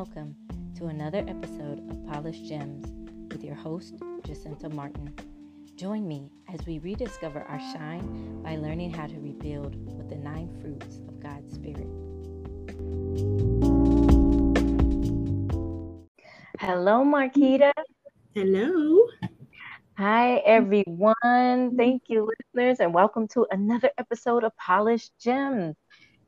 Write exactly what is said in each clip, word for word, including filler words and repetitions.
welcome to another episode of Polished Gems with your host, Jacinta Martin. Join me as we rediscover our shine by learning how to rebuild with the nine fruits of God's Spirit. Hello, Marquita. Hello. Hi, everyone. Thank you, listeners, and welcome to another episode of Polished Gems.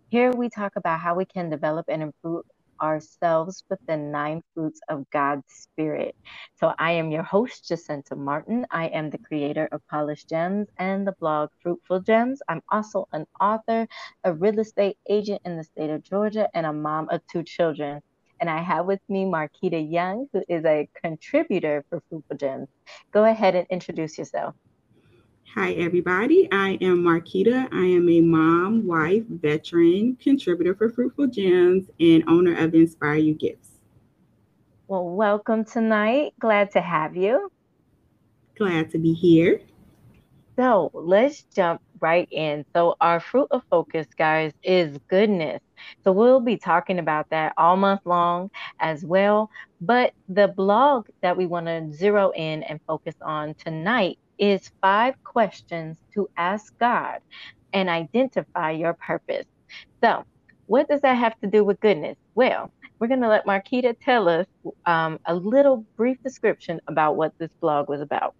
Here we talk about how we can develop and improve ourselves with the nine fruits of God's Spirit. So I am your host, Jacinta Martin. I am the creator of Polished Gems and the blog Fruitful Gems. I'm also an author, a real estate agent in the state of Georgia, and a mom of two children. And I have with me Marquita Young, who is a contributor for Fruitful Gems. Go ahead and introduce yourself. Hi, everybody. I am Marquita. I am a mom, wife, veteran, contributor for Fruitful Gems, and owner of Inspire You Gifts. Well, welcome tonight. Glad to have you. Glad to be here. So let's jump right in. So our fruit of focus, guys, is goodness. So we'll be talking about that all month long as well. But the blog that we want to zero in and focus on tonight is five questions to ask God and identify your purpose. So what does that have to do with goodness? Well, we're going to let Marquita tell us um, a little brief description about what this blog was about.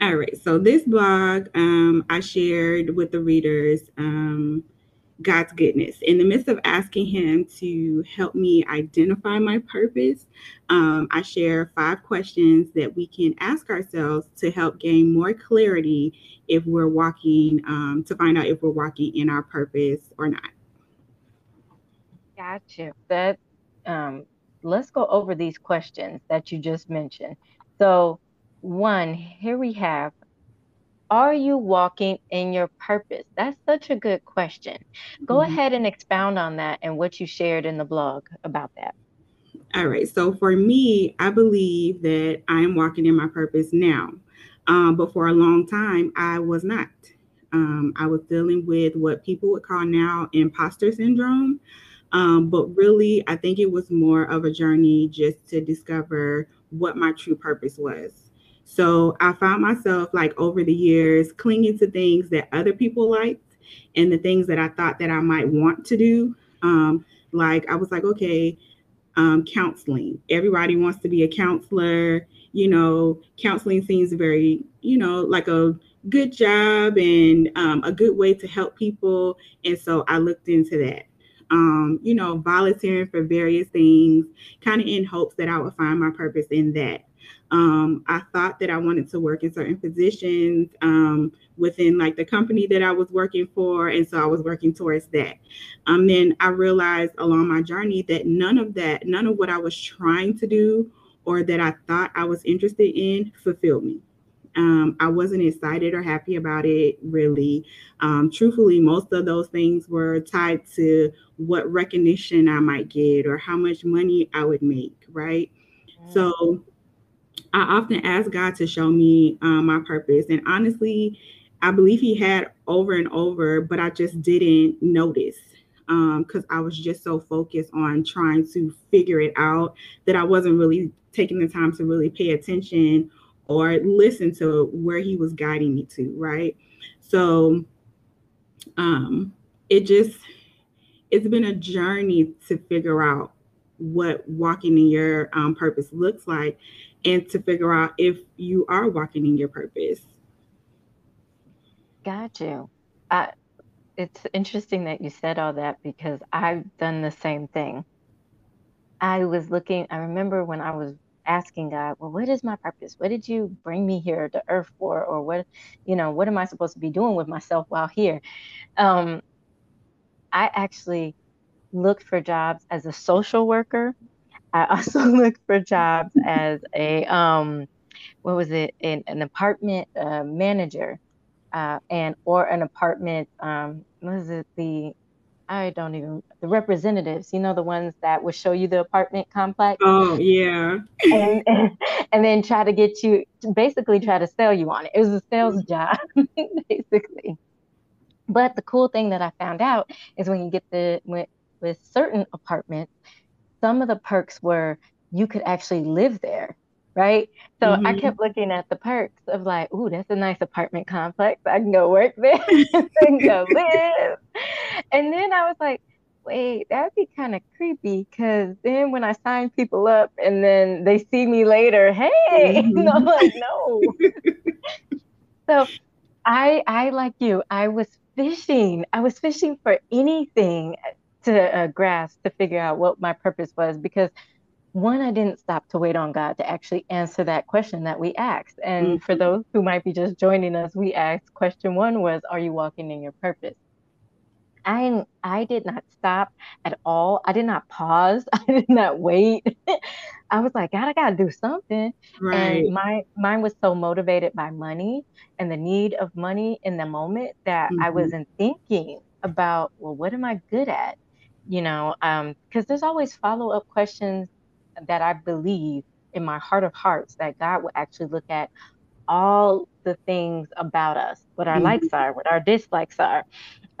All right. So this blog, um, I shared with the readers um, God's goodness. In the midst of asking him to help me identify my purpose, um, I share five questions that we can ask ourselves to help gain more clarity if we're walking, um, to find out if we're walking in our purpose or not. Gotcha. That, um, let's go over these questions that you just mentioned. So one, here we have, are you walking in your purpose? That's such a good question. Go mm-hmm. ahead and expound on that and what you shared in the blog about that. All right. So for me, I believe that I am walking in my purpose now. Um, but for a long time, I was not. Um, I was dealing with what people would call now imposter syndrome. Um, but really, I think it was more of a journey just to discover what my true purpose was. So I found myself, like, over the years clinging to things that other people liked and the things that I thought that I might want to do. Um, like I was like, okay, um, counseling. Everybody wants to be a counselor. You know, counseling seems very, you know, like a good job and um, a good way to help people. And so I looked into that. Um, you know, volunteering for various things, kind of in hopes that I would find my purpose in that. Um, I thought that I wanted to work in certain positions um, within, like, the company that I was working for. And so I was working towards that. Um, then I realized along my journey that none of that, none of what I was trying to do or that I thought I was interested in fulfilled me. Um, I wasn't excited or happy about it, really. Um, truthfully, most of those things were tied to what recognition I might get or how much money I would make, right? Mm-hmm. So I often ask God to show me uh, my purpose. And honestly, I believe he had over and over, but I just didn't notice because um, I was just so focused on trying to figure it out that I wasn't really taking the time to really pay attention or listen to where he was guiding me to, right? So um, it just, it's been a journey to figure out what walking in your um, purpose looks like, and to figure out if you are walking in your purpose. Got you. I, it's interesting that you said all that because I've done the same thing. I was looking, I remember when I was asking God, well, what is my purpose? What did you bring me here to earth for? Or what, you know, what am I supposed to be doing with myself while here? Um, I actually looked for jobs as a social worker. I also looked for jobs as a, um, what was it, an, an apartment uh, manager uh, and or an apartment, um, what is it, the, I don't even, the representatives, you know, the ones that will show you the apartment complex. Oh, yeah. And, and, and then try to get you, basically try to sell you on it. It was a sales job, basically. But the cool thing that I found out is when you get the, with, with certain apartments, some of the perks were you could actually live there, right? So mm-hmm. I kept looking at the perks of like, ooh, that's a nice apartment complex. I can go work there. I can go live. And then I was like, wait, that'd be kind of creepy, because then when I sign people up and then they see me later, hey, mm-hmm. and I'm like, no. So I, I, like you, I was fishing. I was fishing for anything to uh, grasp, to figure out what my purpose was, because one, I didn't stop to wait on God to actually answer that question that we asked. And mm-hmm. for those who might be just joining us, we asked, question one was, are you walking in your purpose? I I did not stop at all. I did not pause. I did not wait. I was like, God, I gotta do something. Right. And my mine was so motivated by money and the need of money in the moment that mm-hmm. I wasn't thinking about, well, what am I good at? You know, um, because there's always follow-up questions that I believe in my heart of hearts that God will actually look at all the things about us, what our mm-hmm. likes are, what our dislikes are.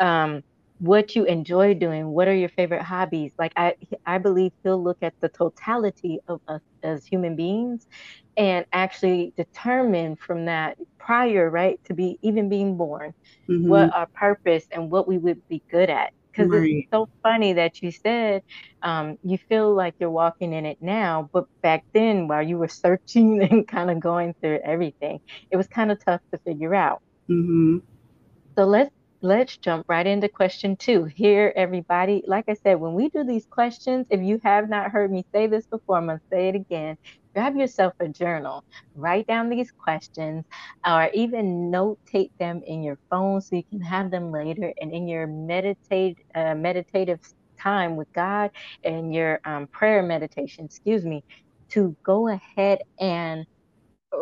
Um, what you enjoy doing, what are your favorite hobbies? Like I I believe he'll look at the totality of us as human beings and actually determine from that prior, right, to be even being born, mm-hmm. what our purpose and what we would be good at. Because right. it's so funny that you said um, you feel like you're walking in it now, but back then while you were searching and kind of going through everything, it was kind of tough to figure out. Mm-hmm. So let's Let's jump right into question two. Here, everybody, like I said, when we do these questions, if you have not heard me say this before, I'm going to say it again. Grab yourself a journal, write down these questions, or even notate them in your phone so you can have them later. And in your meditate, uh, meditative time with God and your um, prayer meditation, excuse me, to go ahead and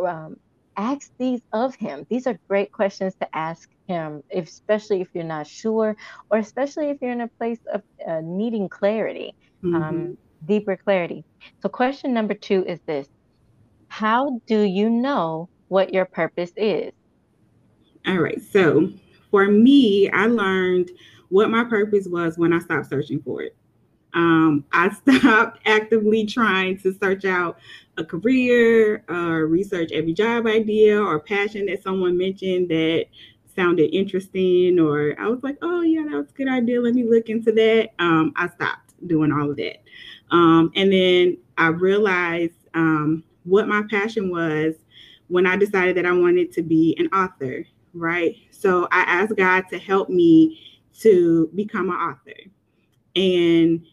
um, ask these of him. These are great questions to ask him, especially if you're not sure, or especially if you're in a place of uh, needing clarity, mm-hmm. um, deeper clarity. So question number two is this: how do you know what your purpose is? All right. So for me, I learned what my purpose was when I stopped searching for it. Um, I stopped actively trying to search out a career or research every job idea or passion that someone mentioned that sounded interesting, or I was like, oh yeah, that was a good idea. Let me look into that. Um, I stopped doing all of that. Um, and then I realized um, what my passion was when I decided that I wanted to be an author, right? So I asked God to help me to become an author. And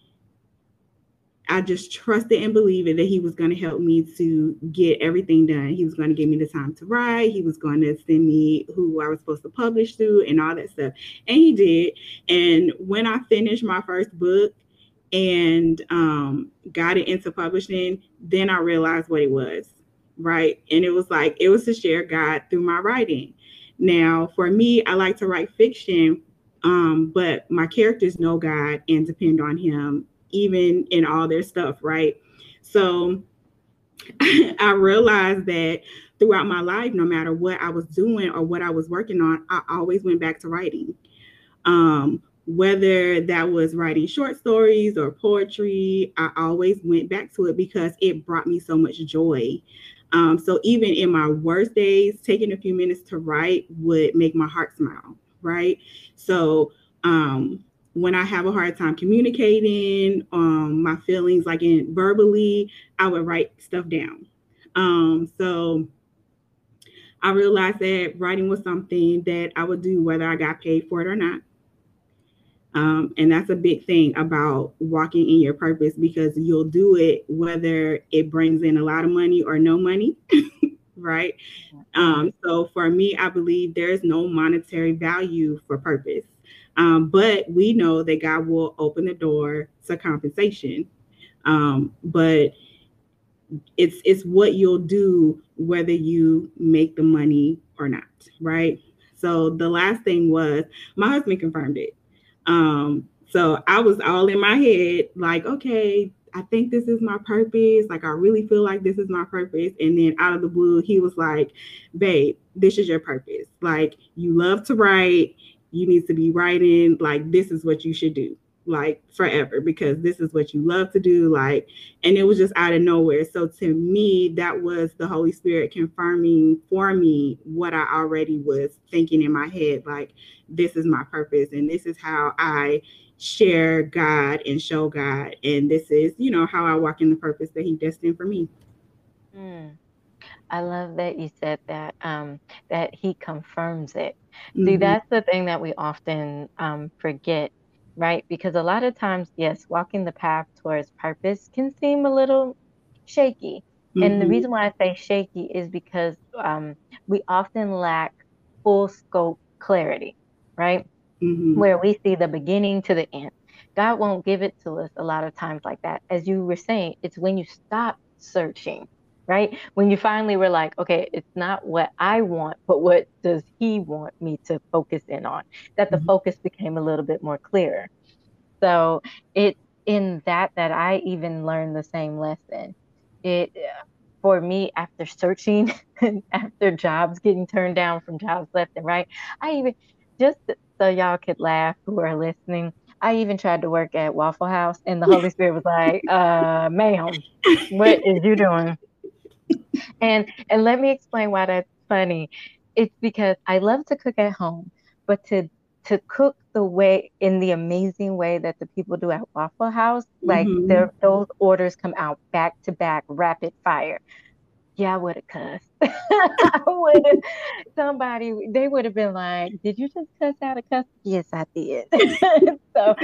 I just trusted and believed that he was going to help me to get everything done. He was going to give me the time to write. He was going to send me who I was supposed to publish to and all that stuff. And he did. And when I finished my first book and um, got it into publishing, then I realized what it was, right? And it was like, it was to share God through my writing. Now, for me, I like to write fiction, um, but my characters know God and depend on him, even in all their stuff, right? So I realized that throughout my life, no matter what I was doing or what I was working on, I always went back to writing. Um, whether that was writing short stories or poetry, I always went back to it because it brought me so much joy. Um, so even in my worst days, taking a few minutes to write would make my heart smile, right? So, um, when I have a hard time communicating um, my feelings, like in verbally, I would write stuff down. Um, so I realized that writing was something that I would do whether I got paid for it or not. Um, and that's a big thing about walking in your purpose, because you'll do it whether it brings in a lot of money or no money, right? Um, so for me, I believe there is no monetary value for purpose. Um, but we know that God will open the door to compensation. Um, but it's it's what you'll do whether you make the money or not, right? So the last thing was my husband confirmed it. Um, so I was all in my head like, okay, I think this is my purpose. Like, I really feel like this is my purpose. And then out of the blue, he was like, babe, this is your purpose. Like, you love to write. You need to be writing, like, this is what you should do. like forever, because this is what you love to do. Like, and it was just out of nowhere. So to me, that was the Holy Spirit confirming for me what I already was thinking in my head. Like, this is my purpose, and this is how I share God and show God. And this is, you know, how I walk in the purpose that He destined for me. Mm. I love that you said that, um, that He confirms it. Mm-hmm. See, that's the thing that we often um, forget, right? Because a lot of times, yes, walking the path towards purpose can seem a little shaky. Mm-hmm. And the reason why I say shaky is because um, we often lack full scope clarity, right? Mm-hmm. Where we see the beginning to the end. God won't give it to us a lot of times like that. As you were saying, it's when you stop searching, right? When you finally were like, okay, it's not what I want, but what does He want me to focus in on? That the mm-hmm. focus became a little bit more clearer. So it's in that that I even learned the same lesson. It, for me, after searching, after jobs, getting turned down from jobs left and right, I even, just so y'all could laugh who are listening, I even tried to work at Waffle House, and the Holy Spirit was like, uh, ma'am, what is you doing? And and let me explain why that's funny. It's because I love to cook at home, but to to cook the way, in the amazing way that the people do at Waffle House, like mm-hmm. their, those orders come out back to back, rapid fire. Yeah, I would have cussed. I would have. Somebody, they would have been like, "Did you just cuss out a cuss?" Yes, I did. So,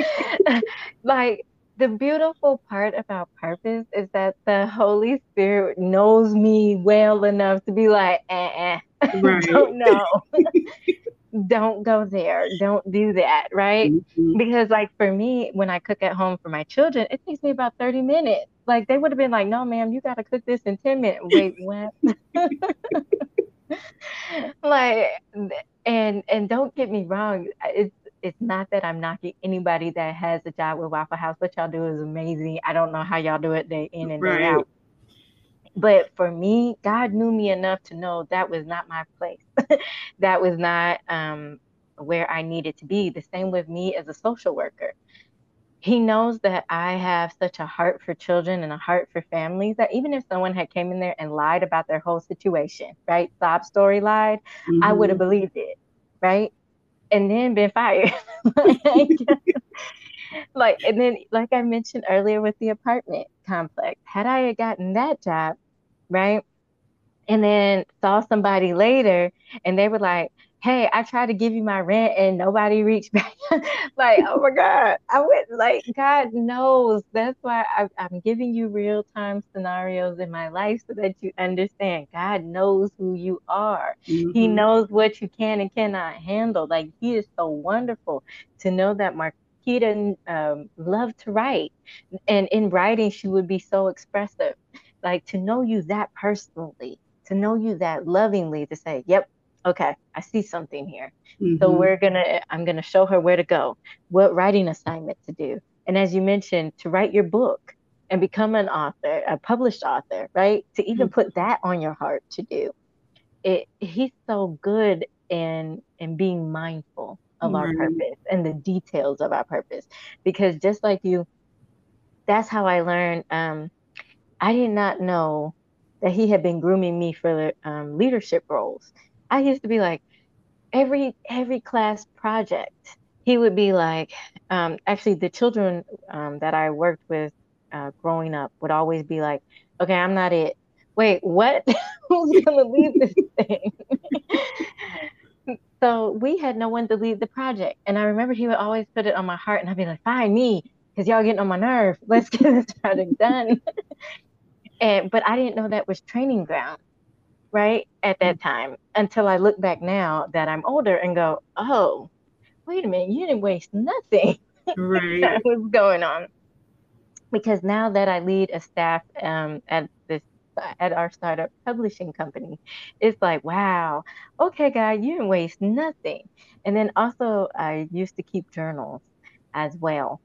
like. The beautiful part about purpose is that the Holy Spirit knows me well enough to be like, eh, eh. Right. Don't know. Don't go there. Don't do that, right? Mm-hmm. Because like for me, when I cook at home for my children, it takes me about thirty minutes. Like they would have been like, no, ma'am, you got to cook this in ten minutes. Wait, what? Like, and and don't get me wrong. It's It's not that I'm knocking anybody that has a job with Waffle House. What y'all do is amazing. I don't know how y'all do it day in and right. day out. But for me, God knew me enough to know that was not my place. That was not um, where I needed to be. The same with me as a social worker. He knows that I have such a heart for children and a heart for families that even if someone had came in there and lied about their whole situation, right? Sob story lied, mm-hmm. I would have believed it, right? And then been fired. Like, and then, like I mentioned earlier with the apartment complex, had I had gotten that job, right? And then saw somebody later and they were like, hey, I tried to give you my rent and nobody reached back. Like, oh my God, I went, like, God knows. That's why I, I'm giving you real time scenarios in my life so that you understand God knows who you are. Mm-hmm. He knows what you can and cannot handle. Like, He is so wonderful to know that Marquita um, loved to write. And in writing, she would be so expressive. Like, to know you that personally, to know you that lovingly, to say, yep, okay, I see something here. Mm-hmm. So we're gonna, I'm gonna show her where to go, what writing assignment to do. And as you mentioned, to write your book and become an author, a published author, right? To even mm-hmm. put that on your heart to do. It, he's so good in, in being mindful of mm-hmm. our purpose and the details of our purpose. Because just like you, that's how I learned. Um, I did not know that He had been grooming me for um, leadership roles. I used to be like, every every class project, he would be like, um, actually the children um, that I worked with uh, growing up would always be like, okay, I'm not it. Wait, what? Who's gonna lead this thing? So we had no one to lead the project. And I remember he would always put it on my heart and I'd be like, fine, me, because y'all getting on my nerve. Let's get this project done. And but I didn't know that was training ground. Right at that time, until I look back now that I'm older and go, oh, wait a minute, you didn't waste nothing. Right. That was going on. Because now that I lead a staff um, at this at our startup publishing company, it's like, wow, okay, God, you didn't waste nothing. And then also, I used to keep journals as well.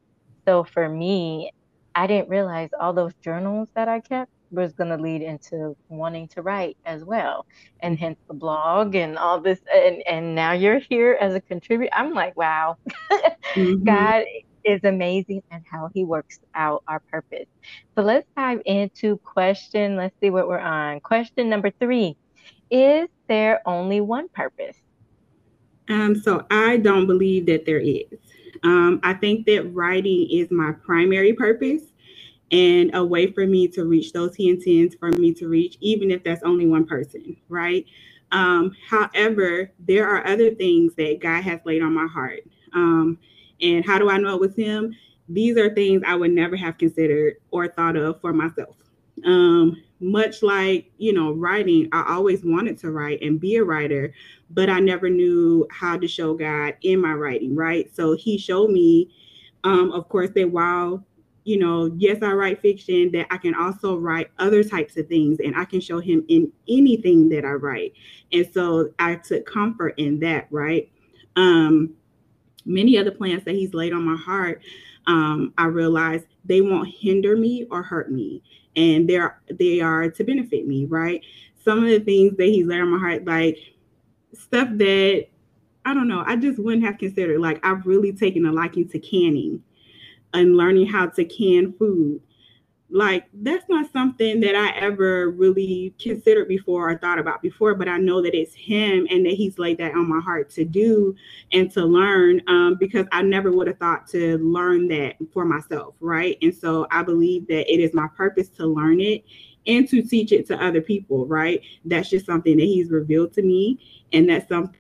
So for me, I didn't realize all those journals that I kept was going to lead into wanting to write as well, and hence the blog and all this, and and now you're here as a contributor. I'm like, wow. Mm-hmm. God is amazing and how he works out our purpose. So let's dive into question. Let's see what we're on. Question number three, is there only one purpose? Um, so I don't believe that there is. Um, I think that writing is my primary purpose and a way for me to reach those he intends for me to reach, even if that's only one person, right? Um, however, there are other things that God has laid on my heart. Um, and how do I know it was him? These are things I would never have considered or thought of for myself. Um, much like, you know, writing, I always wanted to write and be a writer, but I never knew how to show God in my writing, right? So he showed me, um, of course, that while, you know, yes, I write fiction, that I can also write other types of things and I can show him in anything that I write. And so I took comfort in that, right? Um, many other plans that he's laid on my heart, um, I realized they won't hinder me or hurt me. And they're, they are to benefit me, right? Some of the things that he's laid on my heart, like stuff that, I don't know, I just wouldn't have considered. Like I've really taken a liking to canning and learning how to can food. Like that's not something that I ever really considered before or thought about before, but I know that it's him and that he's laid that on my heart to do and to learn, um, because I never would have thought to learn that for myself, right? And so I believe that it is my purpose to learn it and to teach it to other people, right? That's just something that he's revealed to me, and that's something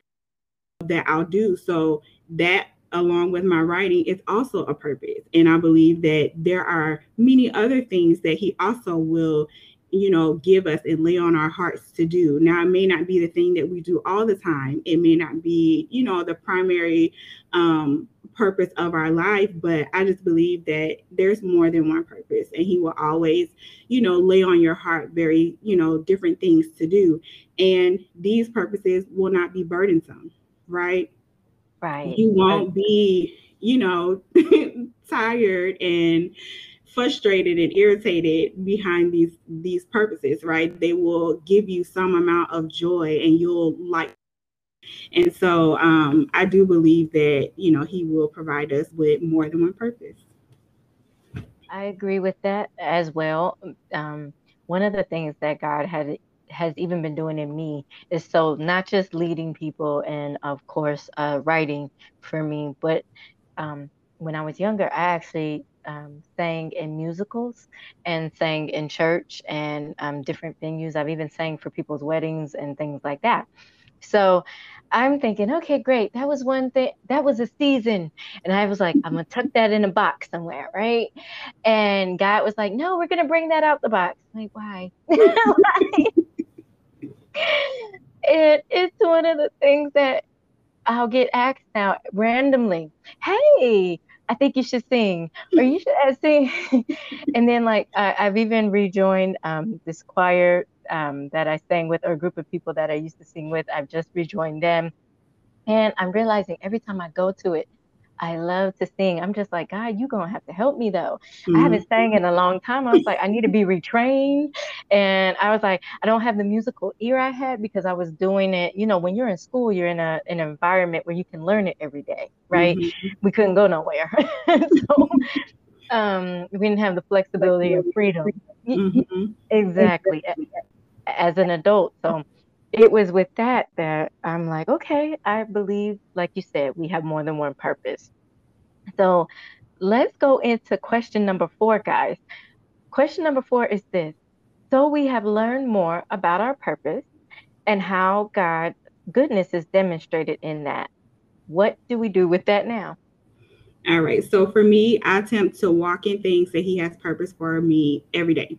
that I'll do. So that, along with my writing, it's also a purpose. And I believe that there are many other things that he also will, you know, give us and lay on our hearts to do. Now, it may not be the thing that we do all the time. It may not be, you know, the primary um, purpose of our life, but I just believe that there's more than one purpose, and he will always, you know, lay on your heart very, you know, different things to do. And these purposes will not be burdensome, right? Right. You won't be, you know, tired and frustrated and irritated behind these these purposes, right? They will give you some amount of joy and you'll like. And so um, I do believe that, you know, he will provide us with more than one purpose. I agree with that as well. Um, one of the things that God had has even been doing in me is so not just leading people and of course uh, writing for me, but um, when I was younger, I actually um, sang in musicals and sang in church and um, different venues. I've even sang for people's weddings and things like that. So I'm thinking, okay, great. That was one thing. That was a season. And I was like, I'm going to tuck that in a box somewhere, right? And God was like, no, we're going to bring that out the box. I'm like, why? Why? And it's one of the things that I'll get asked now randomly. Hey, I think you should sing, or you should sing. And then, like, I, I've even rejoined um, this choir um, that I sang with, or a group of people that I used to sing with. I've just rejoined them. And I'm realizing every time I go to it, I love to sing. I'm just like, God, you're going to have to help me, though. Mm-hmm. I haven't sang in a long time. I was like, I need to be retrained. And I was like, I don't have the musical ear I had because I was doing it. You know, when you're in school, you're in a, an environment where you can learn it every day, right? Mm-hmm. We couldn't go nowhere. so um, we didn't have the flexibility or freedom. Mm-hmm. Exactly. As an adult. So it was with that that I'm like, okay, I believe, like you said, we have more than one purpose. So let's go into question number four, guys. Question number four is this. So we have learned more about our purpose and how God's goodness is demonstrated in that. What do we do with that now? All right. So for me, I attempt to walk in things that he has purpose for me every day.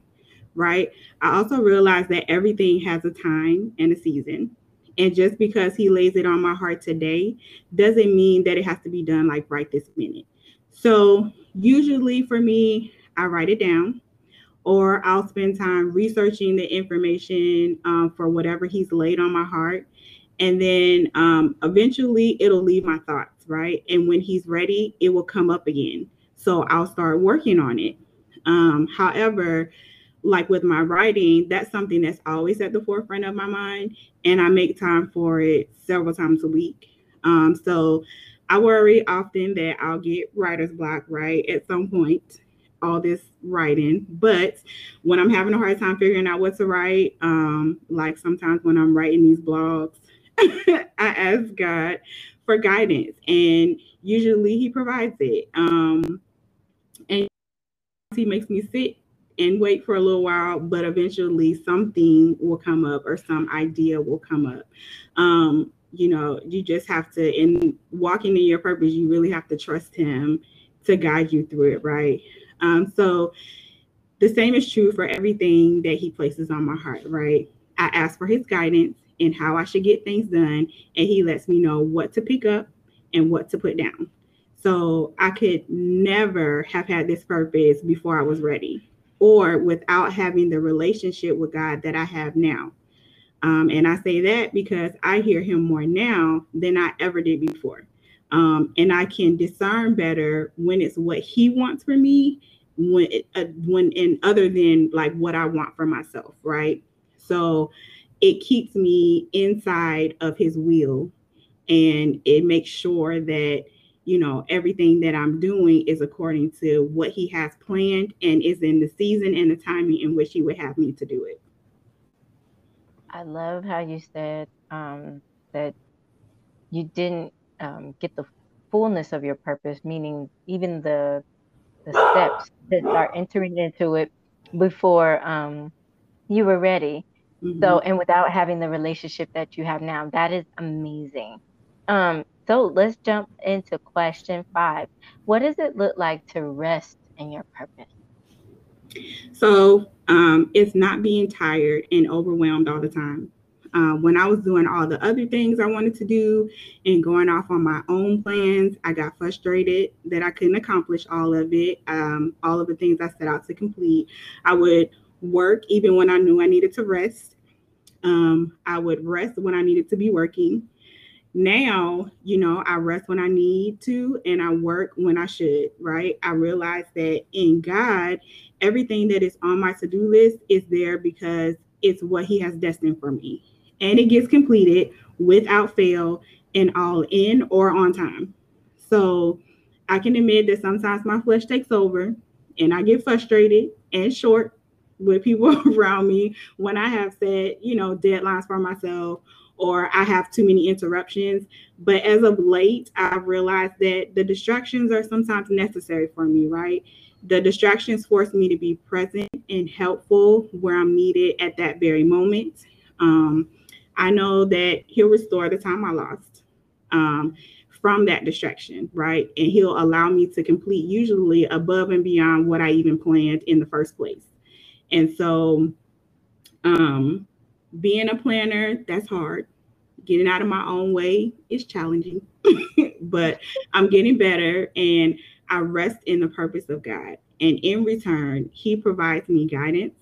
Right. I also realize that everything has a time and a season. And just because he lays it on my heart today doesn't mean that it has to be done like right this minute. So usually for me, I write it down, or I'll spend time researching the information um, for whatever he's laid on my heart. And then um, eventually it'll leave my thoughts. Right. And when he's ready, it will come up again. So I'll start working on it. Um, however, like with my writing, that's something that's always at the forefront of my mind, and I make time for it several times a week. Um, so I worry often that I'll get writer's block, right, at some point, all this writing. But when I'm having a hard time figuring out what to write, um, like sometimes when I'm writing these blogs, I ask God for guidance, and usually he provides it. Um, and he makes me sit and wait for a little while, but eventually something will come up or some idea will come up. Um, you know, you just have to, in walking in your purpose, you really have to trust him to guide you through it, right? Um, so the same is true for everything that he places on my heart, right? I ask for his guidance in how I should get things done, and he lets me know what to pick up and what to put down. So I could never have had this purpose before I was ready, or without having the relationship with God that I have now. Um, and I say that because I hear him more now than I ever did before. Um, and I can discern better when it's what he wants for me, when, it, uh, when, and other than like what I want for myself, right? So it keeps me inside of his will, and it makes sure that, you know, everything that I'm doing is according to what he has planned and is in the season and the timing in which he would have me to do it. I love how you said um, that you didn't um, get the fullness of your purpose, meaning even the the steps that are entering into it before um, you were ready. Mm-hmm. So, and without having the relationship that you have now, that is amazing. Um, so let's jump into question five. What does it look like to rest in your purpose? So um, it's not being tired and overwhelmed all the time. Uh, when I was doing all the other things I wanted to do and going off on my own plans, I got frustrated that I couldn't accomplish all of it, um, all of the things I set out to complete. I would work even when I knew I needed to rest. Um, I would rest when I needed to be working. Now, you know, I rest when I need to and I work when I should, right? I realize that in God, everything that is on my to-do list is there because it's what he has destined for me. And it gets completed without fail and all in or on time. So I can admit that sometimes my flesh takes over and I get frustrated and short with people around me when I have set, you know, deadlines for myself, or I have too many interruptions. But as of late, I've realized that the distractions are sometimes necessary for me, right? The distractions force me to be present and helpful where I'm needed at that very moment. Um, I know that he'll restore the time I lost um, from that distraction, right? And he'll allow me to complete usually above and beyond what I even planned in the first place. And so, um, being a planner, that's hard. Getting out of my own way is challenging, but I'm getting better, and I rest in the purpose of God. And in return, he provides me guidance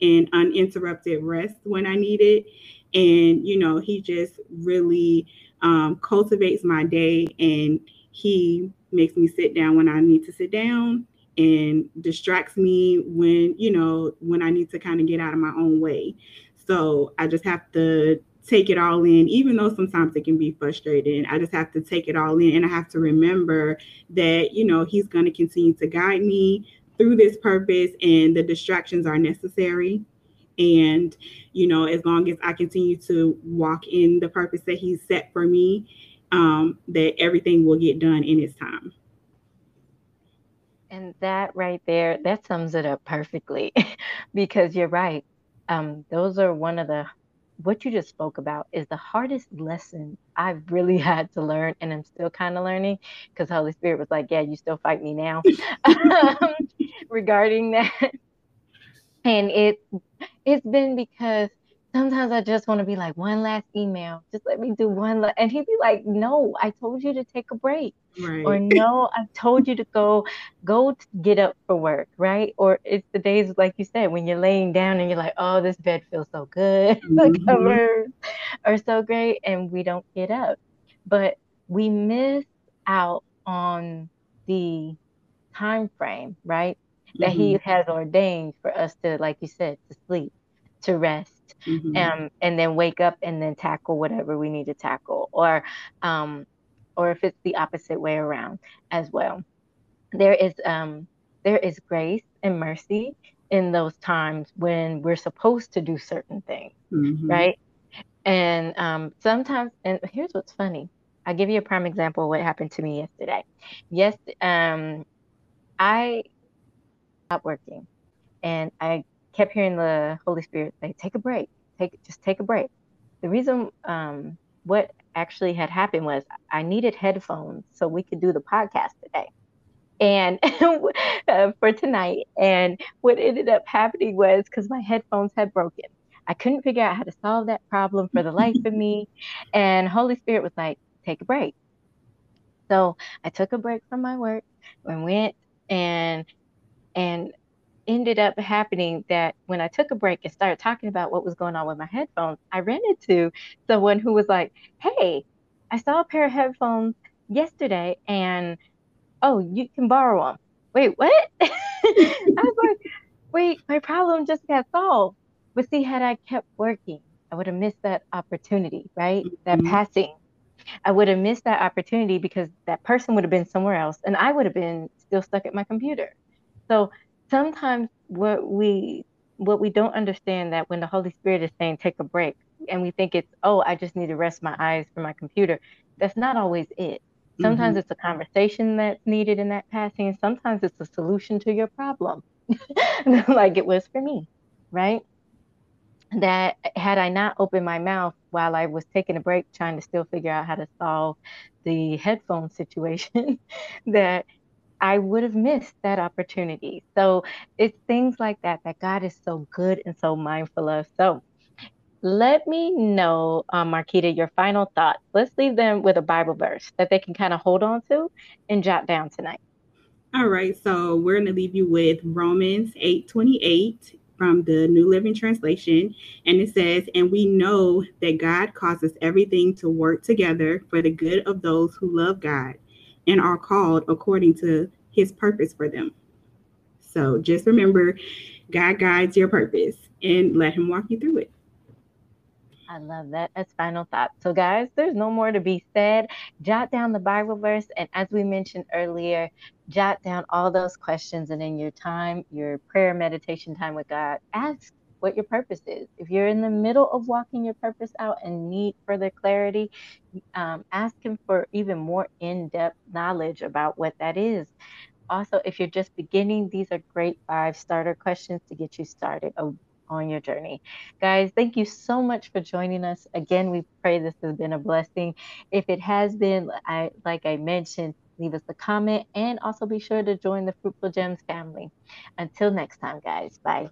and uninterrupted rest when I need it. And, you know, he just really um, cultivates my day, and he makes me sit down when I need to sit down and distracts me when, you know, when I need to kind of get out of my own way. So I just have to take it all in, even though sometimes it can be frustrating. I just have to take it all in. And I have to remember that, you know, he's going to continue to guide me through this purpose, and the distractions are necessary. And, you know, as long as I continue to walk in the purpose that he's set for me, um, that everything will get done in its time. And that right there, that sums it up perfectly, because you're right. Um, those are one of the, what you just spoke about is the hardest lesson I've really had to learn, and I'm still kind of learning, because Holy Spirit was like, yeah, you still fight me now um, regarding that. And it, it's been because sometimes I just want to be like, one last email, just let me do one. La-. And he'd be like, no, I told you to take a break, right? Or no, I told you to go, go get up for work, right? Or it's the days, like you said, when you're laying down and you're like, oh, this bed feels so good. Mm-hmm. The covers are so great. And we don't get up, but we miss out on the time frame, right? Mm-hmm. That he has ordained for us to, like you said, to sleep, to rest. Mm-hmm. um, and then wake up and then tackle whatever we need to tackle, or um, or if it's the opposite way around as well. There is um, there is grace and mercy in those times when we're supposed to do certain things, mm-hmm. right? And um, sometimes, and here's what's funny. I'll give you a prime example of what happened to me yesterday. Yes, um, I stopped working, and I kept hearing the Holy Spirit say, "Take a break. Take just take a break." The reason, um, what actually had happened was I needed headphones so we could do the podcast today, and uh, for tonight. And what ended up happening was because my headphones had broken, I couldn't figure out how to solve that problem for the life of me. And Holy Spirit was like, "Take a break." So I took a break from my work and went and and ended up happening that when I took a break and started talking about what was going on with my headphones, I ran into someone who was like, "Hey, I saw a pair of headphones yesterday, and oh, you can borrow them." Wait, what? I was like, wait, my problem just got solved. But see, had I kept working, I would have missed that opportunity, right? Mm-hmm. That passing. I would have missed that opportunity because that person would have been somewhere else, and I would have been still stuck at my computer. So sometimes what we what we don't understand, that when the Holy Spirit is saying, "Take a break," and we think it's, "Oh, I just need to rest my eyes from my computer," that's not always it. Sometimes mm-hmm. it's a conversation that's needed in that passing, and sometimes it's a solution to your problem, like it was for me, right? That had I not opened my mouth while I was taking a break, trying to still figure out how to solve the headphone situation, that I would have missed that opportunity. So it's things like that, that God is so good and so mindful of. So let me know, um, Marquita, your final thoughts. Let's leave them with a Bible verse that they can kind of hold on to and jot down tonight. All right. So we're going to leave you with Romans eight twenty-eight. From the New Living Translation, and it says, "And we know that God causes everything to work together for the good of those who love God and are called according to his purpose for them." So just remember, God guides your purpose and let him walk you through it. I love that as final thought. So guys, there's no more to be said. Jot down the Bible verse. And as we mentioned earlier, jot down all those questions. And in your time, your prayer meditation time with God, ask what your purpose is. If you're in the middle of walking your purpose out and need further clarity, um, ask him for even more in-depth knowledge about what that is. Also, if you're just beginning, these are great five starter questions to get you started on your journey. Guys, thank you so much for joining us. Again, we pray this has been a blessing. If it has been, I, like I mentioned, leave us a comment, and also be sure to join the Fruitful Gems family. Until next time, guys. Bye.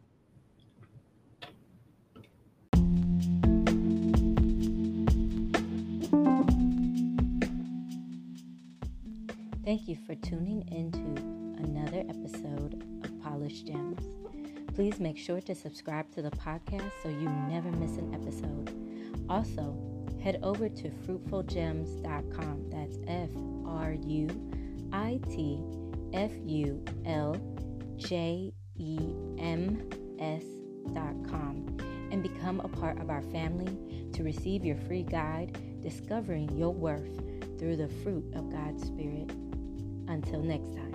Thank you for tuning into another episode of Polished Gems. Please make sure to subscribe to the podcast so you never miss an episode. Also, head over to fruitful gems dot com. That's F R U I T F U L J E M S dot com, and become a part of our family to receive your free guide, Discovering Your Worth Through the Fruit of God's Spirit. Until next time.